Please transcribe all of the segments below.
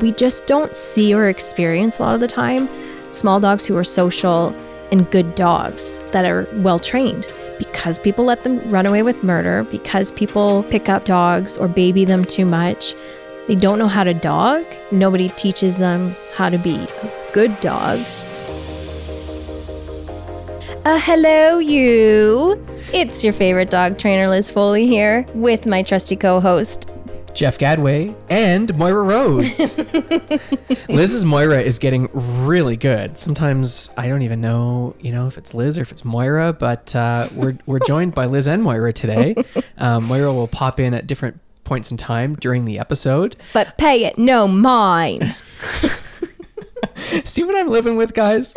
we just don't see or experience a lot of the time small dogs who are social and good dogs that are well trained, because people let them run away with murder, because people pick up dogs or baby them too much. They don't know how to dog. Nobody teaches them how to be a good dog. Hello you. It's your favorite dog trainer, Liz Foley, here with my trusty co-host, Jeff Gadway, and Moira Rose. Liz's Moira is getting really good. Sometimes I don't even know, if it's Liz or if it's Moira, but we're joined by Liz and Moira today. Moira will pop in at different points in time during the episode. But pay it no mind. See what I'm living with, guys?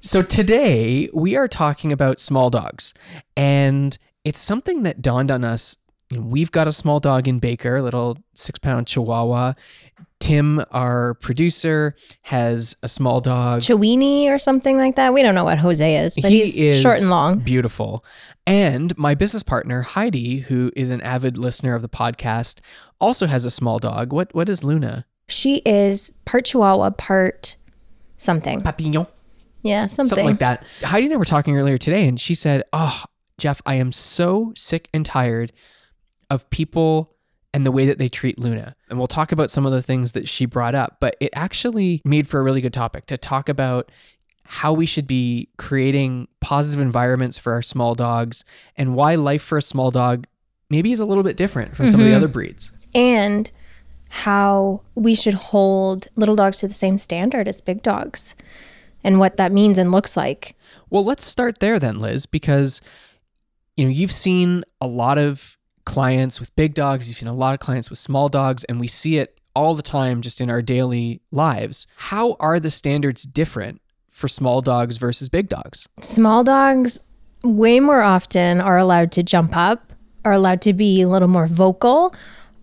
So today we are talking about small dogs, and it's something that dawned on us. We've got a small dog in Baker, a little 6-pound chihuahua. Tim, our producer, has a small dog. Chiweenie or something like that. We don't know what Jose is, but he's short and long. Beautiful. And my business partner, Heidi, who is an avid listener of the podcast, also has a small dog. What is Luna? She is part chihuahua, part something. Papillon. Yeah, something like that. Heidi and I were talking earlier today, and she said, oh, Jeff, I am so sick and tired of people and the way that they treat Luna. And we'll talk about some of the things that she brought up, but it actually made for a really good topic to talk about how we should be creating positive environments for our small dogs and why life for a small dog maybe is a little bit different from some of the other breeds. And how we should hold little dogs to the same standard as big dogs and what that means and looks like. Well, let's start there then, Liz, because you've seen a lot of clients with big dogs, you've seen a lot of clients with small dogs, and we see it all the time just in our daily lives. How are the standards different for small dogs versus big dogs? Small dogs, way more often, are allowed to jump up, are allowed to be a little more vocal,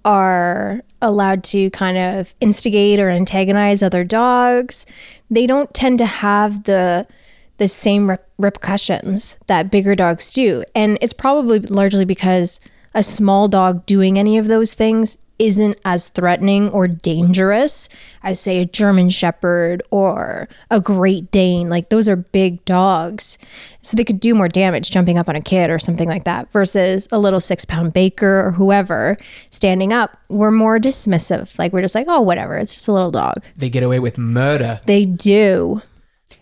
are allowed to kind of instigate or antagonize other dogs. They don't tend to have the same repercussions that bigger dogs do. And it's probably largely because a small dog doing any of those things isn't as threatening or dangerous as, say, a German Shepherd or a Great Dane. Like, those are big dogs. So they could do more damage jumping up on a kid or something like that, versus a little 6-pound Baker or whoever standing up. We're more dismissive. Like, we're just like, oh, whatever. It's just a little dog. They get away with murder. They do.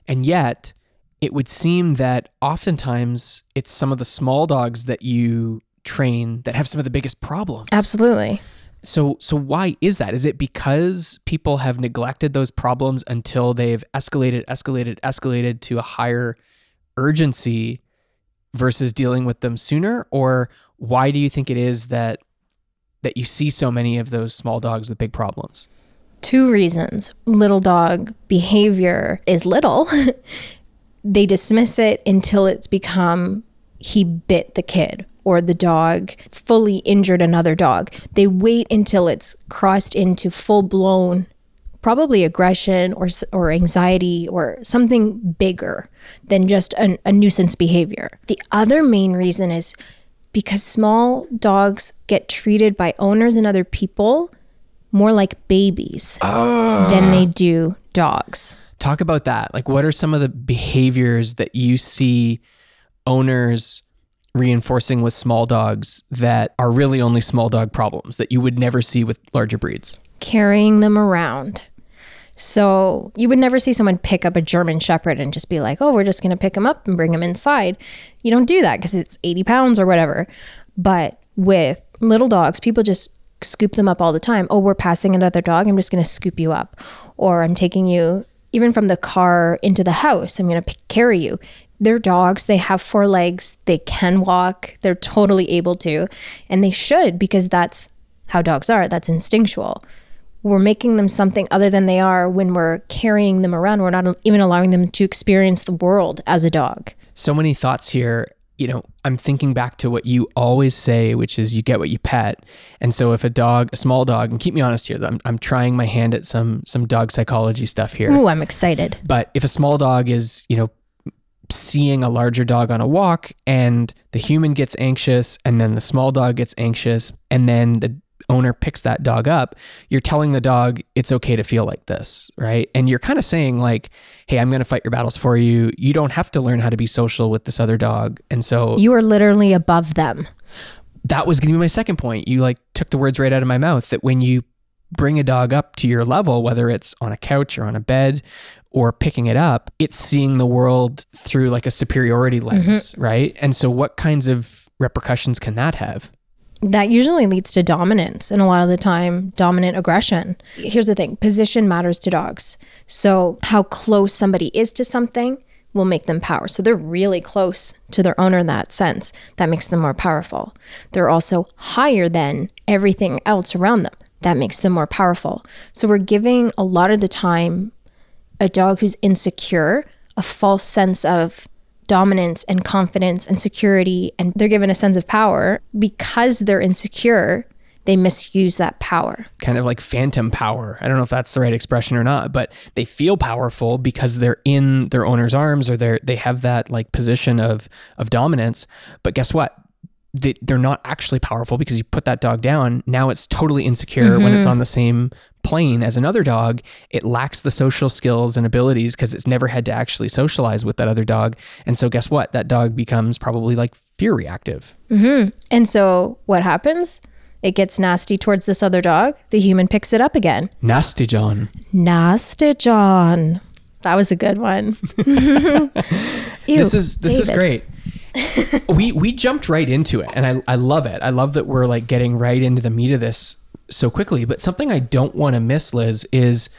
And yet, it would seem that oftentimes it's some of the small dogs that you train that have some of the biggest problems. Absolutely. So why is that? Is it because people have neglected those problems until they've escalated to a higher urgency versus dealing with them sooner? Or why do you think it is that you see so many of those small dogs with big problems? Two reasons. Little dog behavior is little. They dismiss it until it's become, he bit the kid, or the dog fully injured another dog. They wait until it's crossed into full-blown, probably aggression or anxiety or something bigger than just a nuisance behavior. The other main reason is because small dogs get treated by owners and other people more like babies than they do dogs. Talk about that. Like, what are some of the behaviors that you see owners reinforcing with small dogs that are really only small dog problems that you would never see with larger breeds? Carrying them around. So you would never see someone pick up a German Shepherd and just be like, oh, we're just going to pick him up and bring him inside. You don't do that because it's 80 pounds or whatever. But with little dogs, people just scoop them up all the time. Oh, we're passing another dog. I'm just going to scoop you up. Or I'm taking you even from the car into the house. I'm going to carry you. They're dogs, they have four legs, they can walk, they're totally able to, and they should, because that's how dogs are, that's instinctual. We're making them something other than they are when we're carrying them around. We're not even allowing them to experience the world as a dog. So many thoughts here. I'm thinking back to what you always say, which is you get what you pet. And so if a small dog, and keep me honest here, I'm trying my hand at some dog psychology stuff here. Ooh, I'm excited. But if a small dog is, seeing a larger dog on a walk, and the human gets anxious, and then the small dog gets anxious, and then the owner picks that dog up, you're telling the dog it's okay to feel like this, right? And you're kind of saying like, hey, I'm going to fight your battles for you. You don't have to learn how to be social with this other dog. And so you are literally above them. That was going to be my second point. You like took the words right out of my mouth, that when you bring a dog up to your level, whether it's on a couch or on a bed or picking it up, it's seeing the world through like a superiority lens, mm-hmm. right? And so what kinds of repercussions can that have? That usually leads to dominance, and a lot of the time, dominant aggression. Here's the thing, position matters to dogs. So how close somebody is to something will make them power. So they're really close to their owner in that sense. That makes them more powerful. They're also higher than everything else around them. That makes them more powerful. So we're giving a lot of the time a dog who's insecure a false sense of dominance and confidence and security, and they're given a sense of power. Because they're insecure, they misuse that power. Kind of like phantom power. I don't know if that's the right expression or not, but they feel powerful because they're in their owner's arms, or they have that like position of dominance. But guess what? They're not actually powerful, because you put that dog down. Now it's totally insecure mm-hmm. when it's on the same plane as another dog. It lacks the social skills and abilities because it's never had to actually socialize with that other dog. And so guess what? That dog becomes probably like fear reactive. Mm-hmm. And so what happens? It gets nasty towards this other dog. The human picks it up again. Nasty John. Nasty John. That was a good one. Ew, this is great. we jumped right into it, and I love it. I love that we're like getting right into the meat of this so quickly. But something I don't want to miss, Liz, is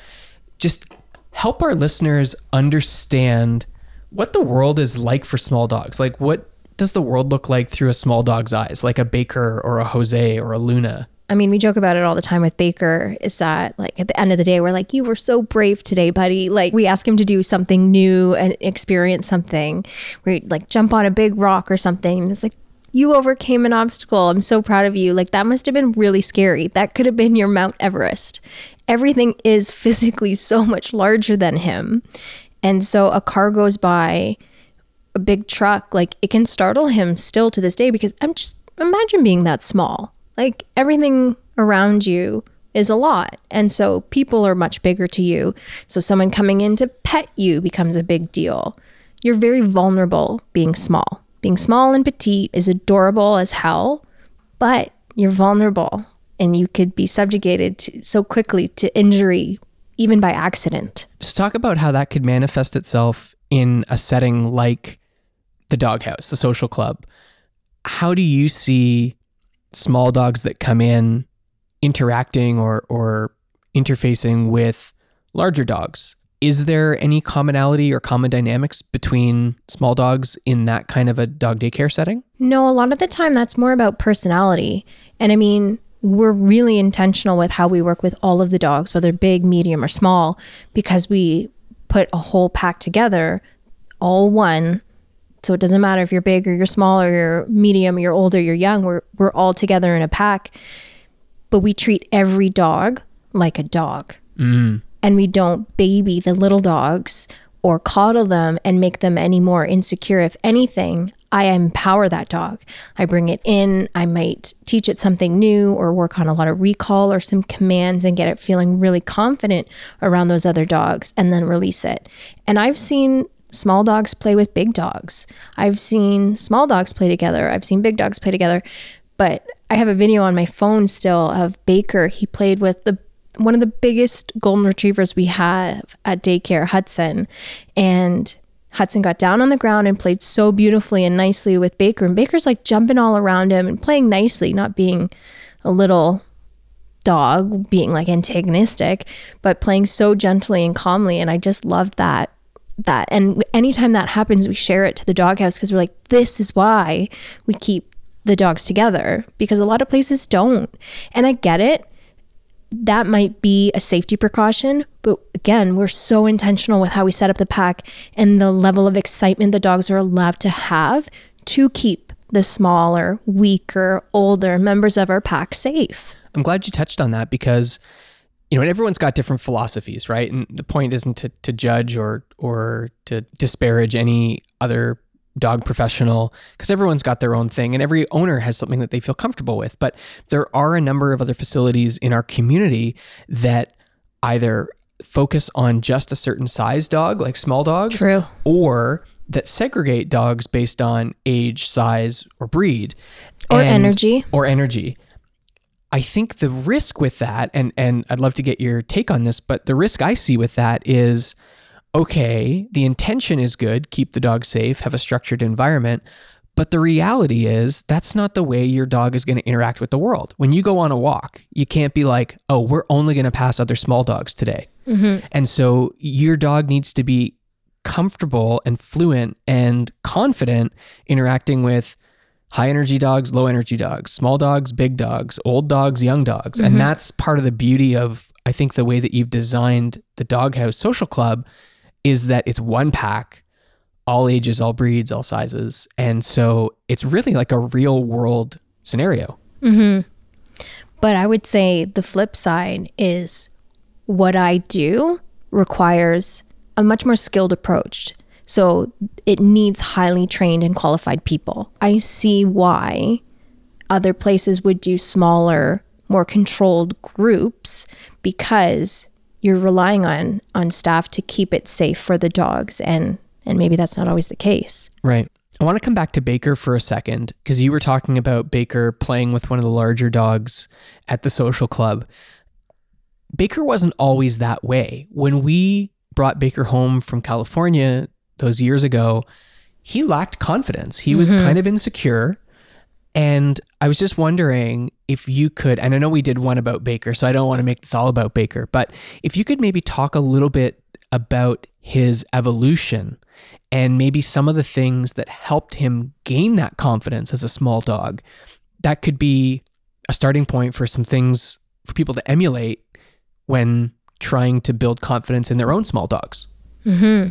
just help our listeners understand what the world is like for small dogs. Like, what does the world look like through a small dog's eyes, like a Baker or a Jose or a Luna? I mean, we joke about it all the time with Baker, is that like at the end of the day, we're like, you were so brave today, buddy. Like, we ask him to do something new and experience something where he'd like jump on a big rock or something. And it's like, you overcame an obstacle. I'm so proud of you. Like, that must have been really scary. That could have been your Mount Everest. Everything is physically so much larger than him. And so a car goes by, a big truck, like it can startle him still to this day, because I'm just, imagine being that small. Like, everything around you is a lot. And so people are much bigger to you. So someone coming in to pet you becomes a big deal. You're very vulnerable being small. Being small and petite is adorable as hell, but you're vulnerable, and you could be subjugated so quickly to injury, even by accident. So talk about how that could manifest itself in a setting like the doghouse, the social club. How do you see small dogs that come in interacting or interfacing with larger dogs? Is there any commonality or common dynamics between small dogs in that kind of a dog daycare setting? No, a lot of the time that's more about personality. And I mean, we're really intentional with how we work with all of the dogs, whether big, medium, or small, because we put a whole pack together, all one. So it doesn't matter if you're big or you're small or you're medium, you're older, you're young, we're all together in a pack. But we treat every dog like a dog. Mm. And we don't baby the little dogs or coddle them and make them any more insecure. If anything, I empower that dog. I bring it in. I might teach it something new or work on a lot of recall or some commands and get it feeling really confident around those other dogs, and then release it. And I've seen small dogs play with big dogs. I've seen small dogs play together. I've seen big dogs play together. But I have a video on my phone still of Baker. He played with one of the biggest golden retrievers we have at daycare, Hudson. And Hudson got down on the ground and played so beautifully and nicely with Baker. And Baker's like jumping all around him and playing nicely, not being a little dog, being like antagonistic, but playing so gently and calmly. And I just loved that. And anytime that happens, we share it to the doghouse, because we're like, this is why we keep the dogs together, because a lot of places don't. And I get it. That might be a safety precaution, but again, we're so intentional with how we set up the pack and the level of excitement the dogs are allowed to have to keep the smaller, weaker, older members of our pack safe. I'm glad you touched on that, because and everyone's got different philosophies, right? And the point isn't to judge or to disparage any other dog professional, because everyone's got their own thing and every owner has something that they feel comfortable with. But there are a number of other facilities in our community that either focus on just a certain size dog, like small dogs, True. Or that segregate dogs based on age, size, or breed. Or energy. I think the risk with that, and I'd love to get your take on this, but the risk I see with that is, okay, the intention is good, keep the dog safe, have a structured environment, but the reality is that's not the way your dog is going to interact with the world. When you go on a walk, you can't be like, oh, we're only going to pass other small dogs today. Mm-hmm. And so your dog needs to be comfortable and fluent and confident interacting with high energy dogs, low energy dogs, small dogs, big dogs, old dogs, young dogs. Mm-hmm. And that's part of the beauty of, I think, the way that you've designed the Doghouse Social Club is that it's one pack, all ages, all breeds, all sizes. And so it's really like a real world scenario. Mm-hmm. But I would say the flip side is what I do requires a much more skilled approach. So it needs highly trained and qualified people. I see why other places would do smaller, more controlled groups, because you're relying on staff to keep it safe for the dogs. And maybe that's not always the case. Right. I want to come back to Baker for a second, because you were talking about Baker playing with one of the larger dogs at the social club. Baker wasn't always that way. When we brought Baker home from California those years ago, he lacked confidence. He was kind of insecure. And I was just wondering if you could, and I know we did one about Baker, so I don't want to make this all about Baker, but if you could maybe talk a little bit about his evolution and maybe some of the things that helped him gain that confidence as a small dog, that could be a starting point for some things for people to emulate when trying to build confidence in their own small dogs. Mm-hmm.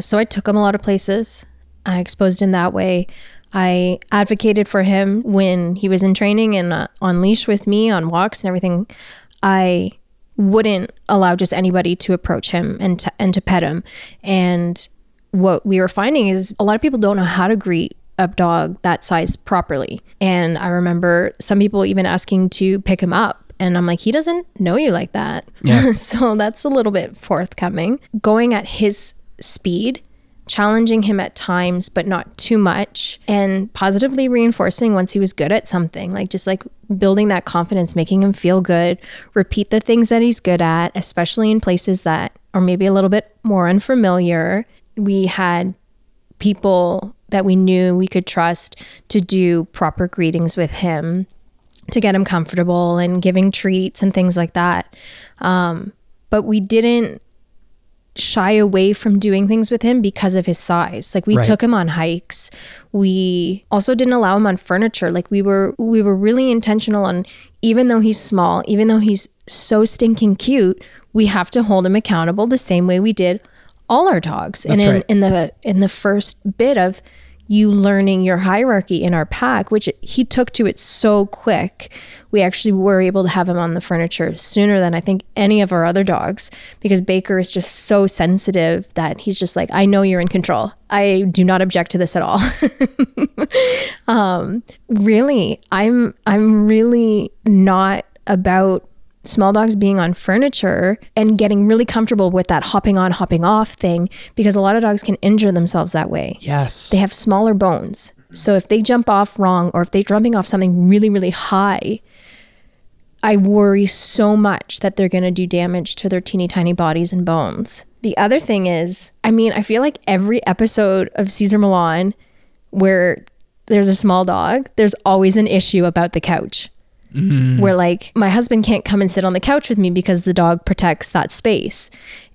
So I took him a lot of places. I exposed him that way. I advocated for him when he was in training and on leash with me, on walks and everything. I wouldn't allow just anybody to approach him and to pet him. And what we were finding is a lot of people don't know how to greet a dog that size properly. And I remember some people even asking to pick him up. And I'm like, he doesn't know you like that. Yeah. So that's a little bit forthcoming. Going at his speed, challenging him at times, but not too much, and positively reinforcing once he was good at something, like just like building that confidence, making him feel good, repeat the things that he's good at, especially in places that are maybe a little bit more unfamiliar. We had people that we knew we could trust to do proper greetings with him to get him comfortable and giving treats and things like that. But we didn't shy away from doing things with him because of his size. Like we Right. took him on hikes. We also didn't allow him on furniture. Like we were really intentional on, even though he's small, even though he's so stinking cute, we have to hold him accountable the same way we did all our dogs. That's right. in the first bit of you learning your hierarchy in our pack, which he took to it so quick, we actually were able to have him on the furniture sooner than I think any of our other dogs, because Baker is just so sensitive that he's just like, I know you're in control. I do not object to this at all. Really, I'm really not about small dogs being on furniture and getting really comfortable with that hopping on, hopping off thing, because a lot of dogs can injure themselves that way. Yes. They have smaller bones. So if they jump off wrong, or if they're jumping off something really, really high, I worry so much that they're going to do damage to their teeny tiny bodies and bones. The other thing is, I mean, I feel like every episode of Caesar Milan where there's a small dog, there's always an issue about the couch. Mm-hmm. Where like my husband can't come and sit on the couch with me because the dog protects that space.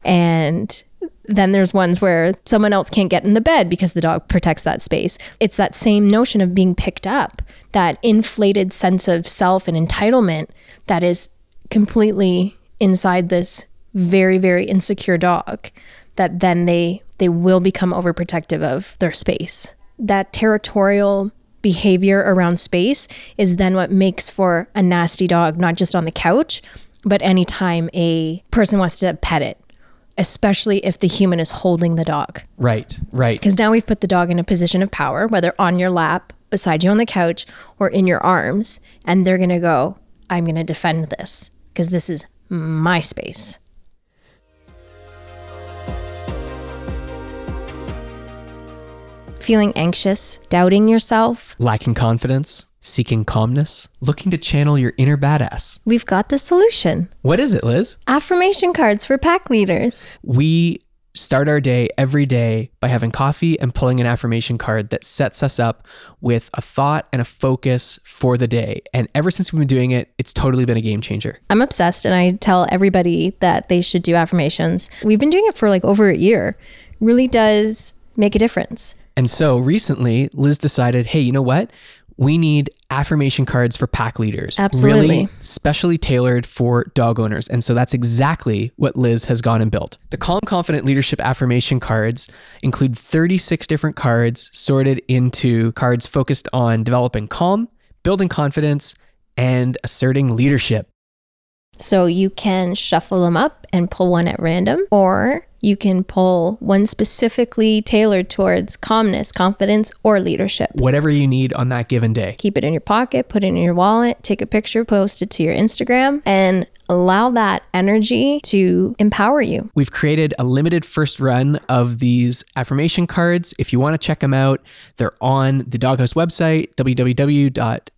And then there's ones where someone else can't get in the bed because the dog protects that space. It's that same notion of being picked up, that inflated sense of self and entitlement that is completely inside this very, very insecure dog, that then they will become overprotective of their space. That territorial behavior around space is then what makes for a nasty dog, not just on the couch, but anytime a person wants to pet it especially if the human is holding the dog. Right, right. Because now we've put the dog in a position of power, whether on your lap, beside you on the couch, or in your arms, and they're going to go, I'm going to defend this because this is my space. Feeling anxious, doubting yourself, lacking confidence, seeking calmness, looking to channel your inner badass. We've got the solution. What is it, Liz? Affirmation cards for pack leaders. We start our day every day by having coffee and pulling an affirmation card that sets us up with a thought and a focus for the day. And ever since we've been doing it, it's totally been a game changer. I'm obsessed, and I tell everybody that they should do affirmations. We've been doing it for like over a year. Really does make a difference. And so recently, Liz decided, hey, you know what? We need affirmation cards for pack leaders. Absolutely. Really specially tailored for dog owners. And so that's exactly what Liz has gone and built. The Calm Confident Leadership affirmation cards include 36 different cards sorted into cards focused on developing calm, building confidence, and asserting leadership. So you can shuffle them up and pull one at random, or you can pull one specifically tailored towards calmness, confidence, or leadership. Whatever you need on that given day. Keep it in your pocket, put it in your wallet, take a picture, post it to your Instagram, and allow that energy to empower you. We've created a limited first run of these affirmation cards. If you want to check them out, they're on the Doghouse website, www.doghaus.ca,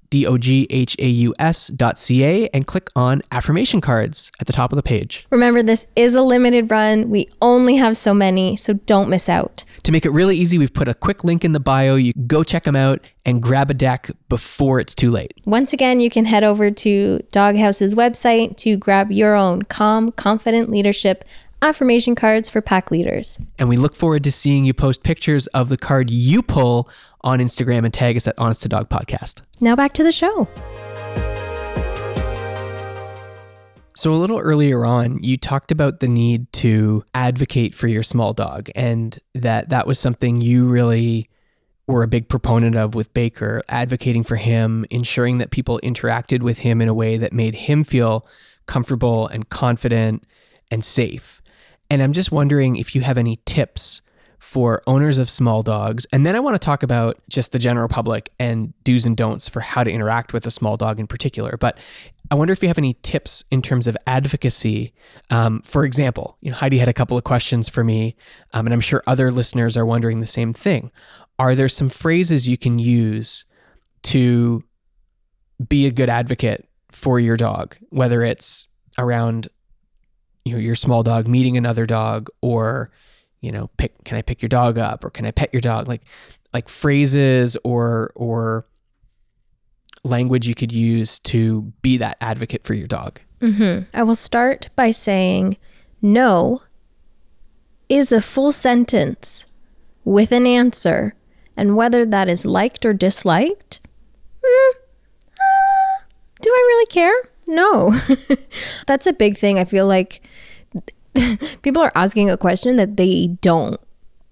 and click on affirmation cards at the top of the page. Remember, this is a limited run. We only have so many, so don't miss out. To make it really easy, we've put a quick link in the bio. You go check them out and grab a deck before it's too late. Once again, you can head over to Doghouse's website to grab your own Calm, Confident Leadership affirmation cards for pack leaders. And we look forward to seeing you post pictures of the card you pull on Instagram and tag us at Honest to Dog Podcast. Now back to the show. So a little earlier on, you talked about the need to advocate for your small dog, and that was something you really were a big proponent of with Baker, advocating for him, ensuring that people interacted with him in a way that made him feel comfortable and confident and safe. And I'm just wondering if you have any tips for owners of small dogs. And then I want to talk about just the general public and do's and don'ts for how to interact with a small dog in particular. But I wonder if you have any tips in terms of advocacy. For example, Heidi had a couple of questions for me, and I'm sure other listeners are wondering the same thing. Are there some phrases you can use to be a good advocate for your dog, whether it's around your small dog meeting another dog, or, can I pick your dog up, or can I pet your dog? Like phrases or language you could use to be that advocate for your dog. Mm-hmm. I will start by saying no is a full sentence with an answer. And whether that is liked or disliked, do I really care? No. That's a big thing. I feel like people are asking a question that they don't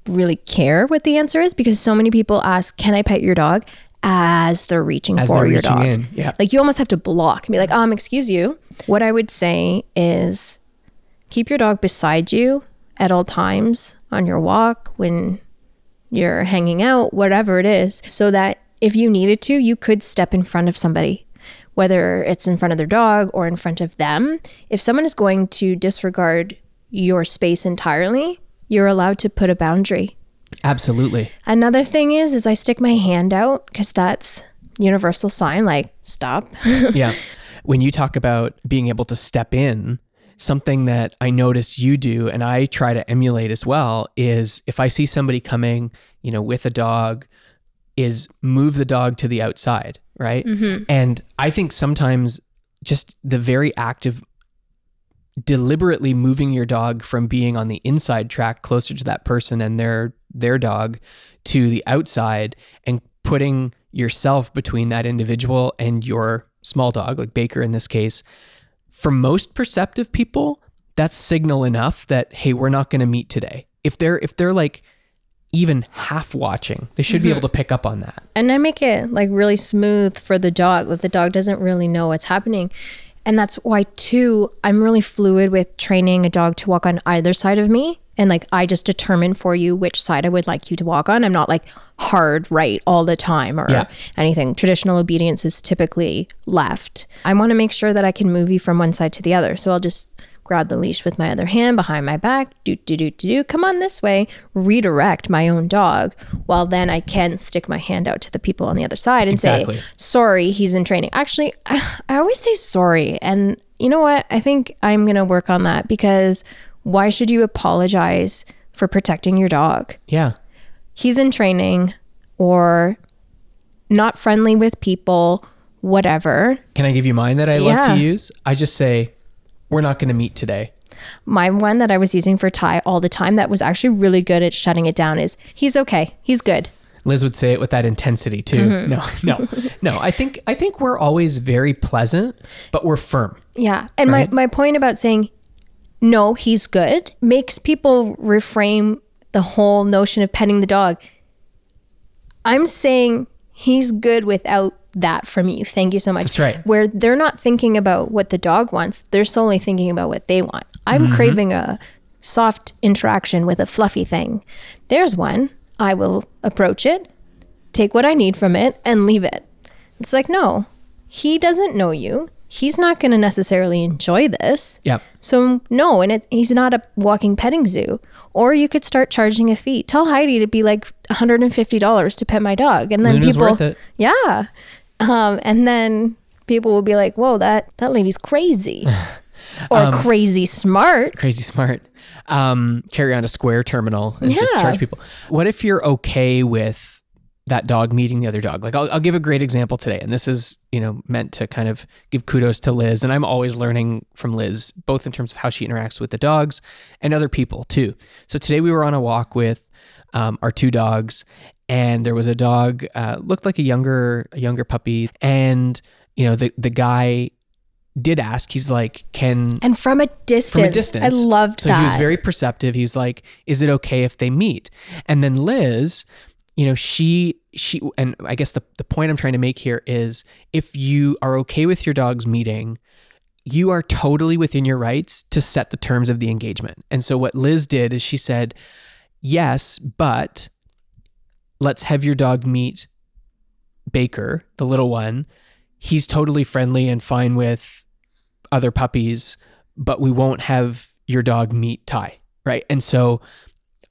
really care what the answer is, because so many people ask, can I pet your dog? As they're reaching for your dog. Yeah. Like you almost have to block and be like, excuse you. What I would say is keep your dog beside you at all times, on your walk, when you're hanging out, whatever it is, so that if you needed to, you could step in front of somebody, whether it's in front of their dog or in front of them. If someone is going to disregard your space entirely, you're allowed to put a boundary. Absolutely. Another thing is I stick my hand out, because that's universal sign, like stop. Yeah. When you talk about being able to step in, something that I notice you do and I try to emulate as well is if I see somebody coming, with a dog, is move the dog to the outside, right? Mm-hmm. And I think sometimes just the very act of deliberately moving your dog from being on the inside track closer to that person and their dog to the outside, and putting yourself between that individual and your small dog, like Baker in this case, for most perceptive people, that's signal enough that, hey, we're not going to meet today. If they're like even half watching, they should be able to pick up on that. And I make it like really smooth for the dog, that the dog doesn't really know what's happening. And that's why too, I'm really fluid with training a dog to walk on either side of me. And like, I just determine for you which side I would like you to walk on. I'm not like hard right all the time or anything. Traditional obedience is typically left. I want to make sure that I can move you from one side to the other. So I'll just grab the leash with my other hand behind my back, come on this way, redirect my own dog. Well, then I can stick my hand out to the people on the other side and say, sorry, he's in training. Actually, I always say sorry. And you know what? I think I'm going to work on that, because why should you apologize for protecting your dog? Yeah. He's in training or not friendly with people, whatever. Can I give you mine that I love to use? I just say, we're not going to meet today. My one that I was using for Ty all the time that was actually really good at shutting it down is, he's okay. He's good. Liz would say it with that intensity too. Mm-hmm. No. I think we're always very pleasant, but we're firm. Yeah. And right? my point about saying, no, he's good, makes people reframe the whole notion of petting the dog. I'm saying he's good without that from you. Thank you so much. That's right. Where they're not thinking about what the dog wants. They're solely thinking about what they want. I'm craving a soft interaction with a fluffy thing. There's one. I will approach it, take what I need from it, and leave it. It's like, no, he doesn't know you. He's not going to necessarily enjoy this. Yep. So no, and he's not a walking petting zoo. Or you could start charging a fee. Tell Heidi to be like $150 to pet my dog, and then Luna's worth it. Yeah, and then people will be like, "Whoa, that lady's crazy," or crazy smart. Crazy smart. Carry on a Square terminal and just charge people. What if you're okay with that dog meeting the other dog? Like I'll give a great example today. And this is, meant to kind of give kudos to Liz. And I'm always learning from Liz, both in terms of how she interacts with the dogs and other people too. So today we were on a walk with our two dogs, and there was a dog, looked like a younger puppy. And, the guy did ask, he's like, and from a distance. I loved that. So he was very perceptive. He's like, is it okay if they meet? And then Liz, she and I guess the point I'm trying to make here is, if you are okay with your dog's meeting, you are totally within your rights to set the terms of the engagement. And so what Liz did is she said, yes, but let's have your dog meet Baker, the little one. He's totally friendly and fine with other puppies, but we won't have your dog meet Ty, right? And so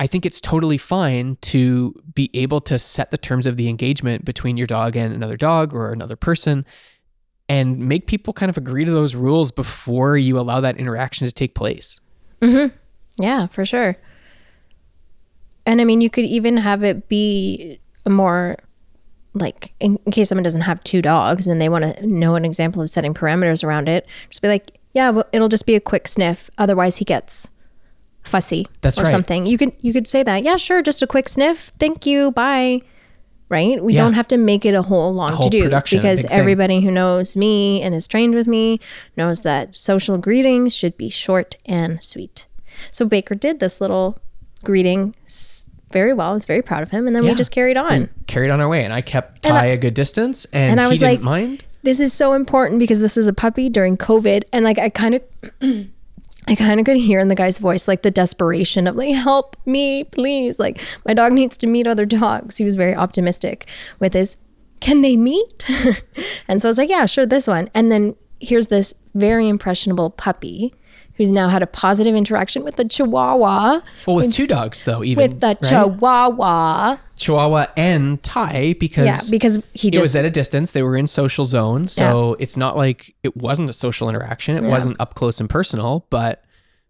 I think it's totally fine to be able to set the terms of the engagement between your dog and another dog or another person, and make people kind of agree to those rules before you allow that interaction to take place. Mm-hmm. Yeah, for sure. And I mean, you could even have it be more like, in case someone doesn't have two dogs and they want to know an example of setting parameters around it, just be like, yeah, well, it'll just be a quick sniff. Otherwise he gets fussy. That's or right. Something. You could say that. Yeah, sure. Just a quick sniff. Thank you. Bye. Right? We don't have to make it a whole to-do, because everybody who knows me and is trained with me knows that social greetings should be short and sweet. So Baker did this little greeting very well. I was very proud of him. And then we just carried on. And carried on our way. And I kept Ty a good distance, and I was didn't mind. This is so important, because this is a puppy during COVID. And like, I kind of could hear in the guy's voice, like the desperation of like, help me, please. Like, my dog needs to meet other dogs. He was very optimistic with his, can they meet? And so I was like, yeah, sure, this one. And then here's this very impressionable puppy who's now had a positive interaction with the Chihuahua. Well, with two dogs though, even. With the Chihuahua. Chihuahua and Ty, because it was at a distance. They were in social zone. So it's not like it wasn't a social interaction. It wasn't up close and personal, but it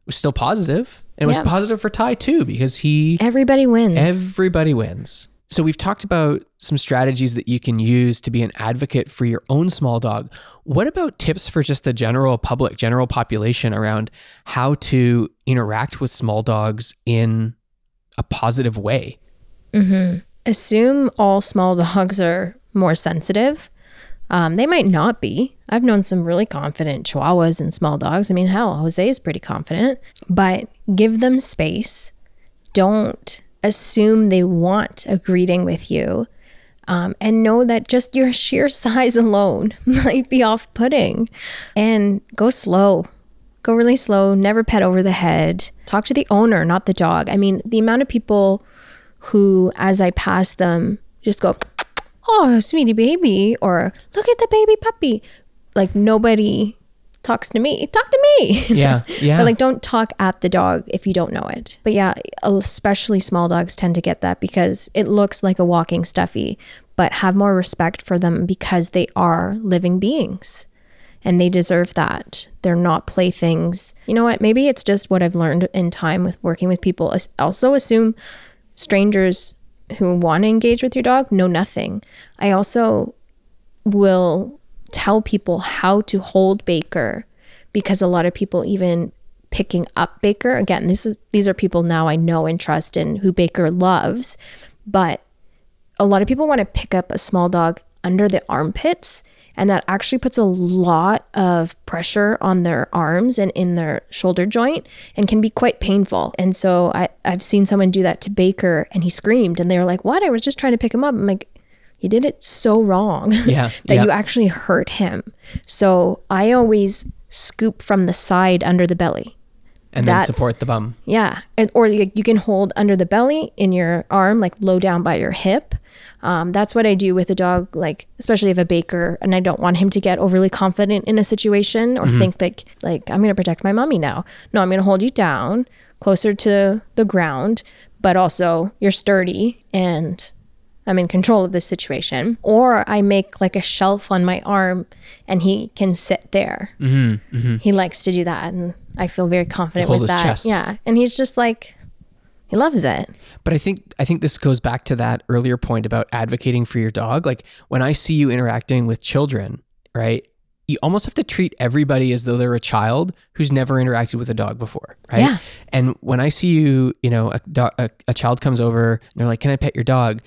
was still positive. And it was positive for Ty too, because everybody wins. Everybody wins. So we've talked about some strategies that you can use to be an advocate for your own small dog. What about tips for just the general public, general population around how to interact with small dogs in a positive way? Mm-hmm. Assume all small dogs are more sensitive. They might not be. I've known some really confident Chihuahuas and small dogs. I mean, hell, Jose is pretty confident. But give them space. Don't assume they want a greeting with you. and know that just your sheer size alone might be off-putting. And go slow. Go really slow. Never pet over the head. Talk to the owner, not the dog. I mean, the amount of people who, as I pass them, just go, "Oh, sweetie baby," or "Look at the baby puppy." Like, nobody talks to me. Talk to me. Yeah, yeah. But like, don't talk at the dog if you don't know it. But yeah, especially small dogs tend to get that because it looks like a walking stuffy. But have more respect for them because they are living beings and they deserve that. They're not playthings. You know what? Maybe it's just what I've learned in time with working with people. Also assume strangers who want to engage with your dog know nothing. I also will tell people how to hold Baker, because a lot of people, even picking up Baker, again, these are people now I know and trust and who Baker loves, but a lot of people want to pick up a small dog under the armpits, and that actually puts a lot of pressure on their arms and in their shoulder joint and can be quite painful. And so I've seen someone do that to Baker and he screamed, and they were like, "What? I was just trying to pick him up." I'm like, "You did it so wrong." Yeah, that you actually hurt him. So I always scoop from the side under the belly. And then support the bum. Yeah. Or you can hold under the belly in your arm, like low down by your hip. That's what I do with a dog, like especially if a Baker, and I don't want him to get overly confident in a situation or think like, "I'm going to protect my mommy now." No, I'm going to hold you down closer to the ground, but also you're sturdy and I'm in control of this situation. Or I make like a shelf on my arm and he can sit there. Mm-hmm, mm-hmm. He likes to do that and I feel very confident with that. Chest. Yeah. And he's just like, he loves it. But I think this goes back to that earlier point about advocating for your dog. Like, when I see you interacting with children, right? You almost have to treat everybody as though they're a child who's never interacted with a dog before, right? Yeah. And when I see you, you know, a child comes over and they're like, "Can I pet your dog?"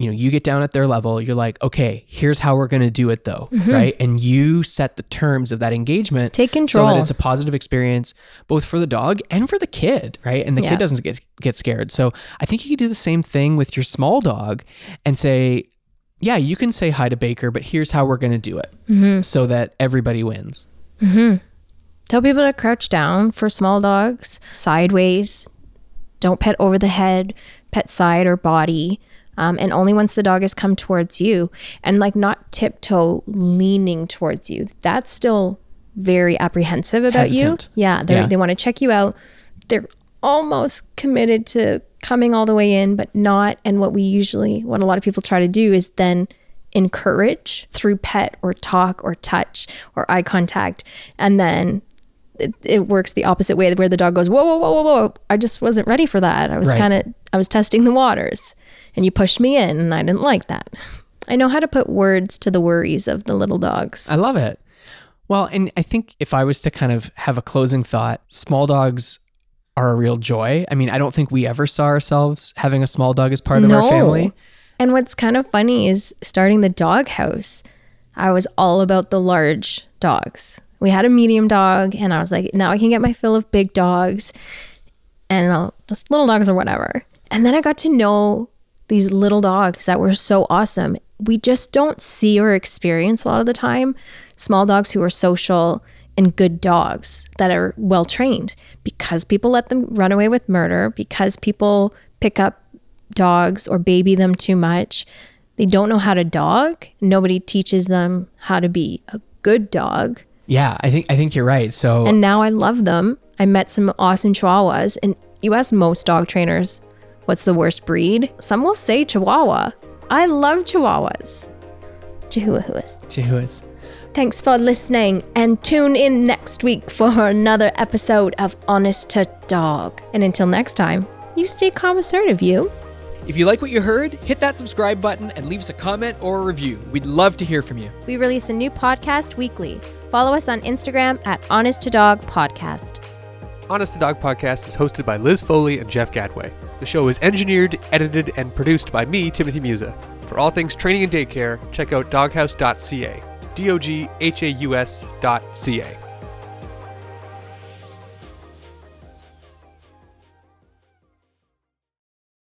You know, you get down at their level, you're like, "Okay, here's how we're going to do it though." Mm-hmm. Right. And you set the terms of that engagement. Take control. So that it's a positive experience, both for the dog and for the kid. Right. And the kid doesn't get scared. So I think you could do the same thing with your small dog and say, "Yeah, you can say hi to Baker, but here's how we're going to do it," so that everybody wins. Mm-hmm. Tell people to crouch down for small dogs, sideways. Don't pet over the head, pet side or body. And only once the dog has come towards you, and like not tiptoe leaning towards you. That's still very apprehensive about hesitant. You. Yeah, they want to check you out. They're almost committed to coming all the way in, but not. And what a lot of people try to do is then encourage through pet or talk or touch or eye contact. And then it works the opposite way, where the dog goes, "Whoa, whoa, whoa, whoa, whoa. I just wasn't ready for that. I was testing the waters. And you pushed me in and I didn't like that." I know how to put words to the worries of the little dogs. I love it. Well, and I think if I was to kind of have a closing thought, small dogs are a real joy. I mean, I don't think we ever saw ourselves having a small dog as part of our family. And what's kind of funny is starting the Doghouse, I was all about the large dogs. We had a medium dog and I was like, now I can get my fill of big dogs and just little dogs or whatever. And then I got to know these little dogs that were so awesome. We just don't see or experience a lot of the time small dogs who are social and good dogs that are well trained, because people let them run away with murder, because people pick up dogs or baby them too much. They don't know how to dog. Nobody teaches them how to be a good dog. Yeah, I think you're right. So, and now I love them. I met some awesome Chihuahuas, and you ask most dog trainers, "What's the worst breed?" Some will say Chihuahua. I love Chihuahuas. Chihuahuas. Chihuahuas. Thanks for listening, and tune in next week for another episode of Honest to Dog. And until next time, you stay calm, assertive, you. If you like what you heard, hit that subscribe button and leave us a comment or a review. We'd love to hear from you. We release a new podcast weekly. Follow us on Instagram at Honest to Dog Podcast. Honest to Dog Podcast is hosted by Liz Foley and Jeff Gadway. The show is engineered, edited, and produced by me, Timothy Musa. For all things training and daycare, check out doghouse.ca. DOGHAUS.ca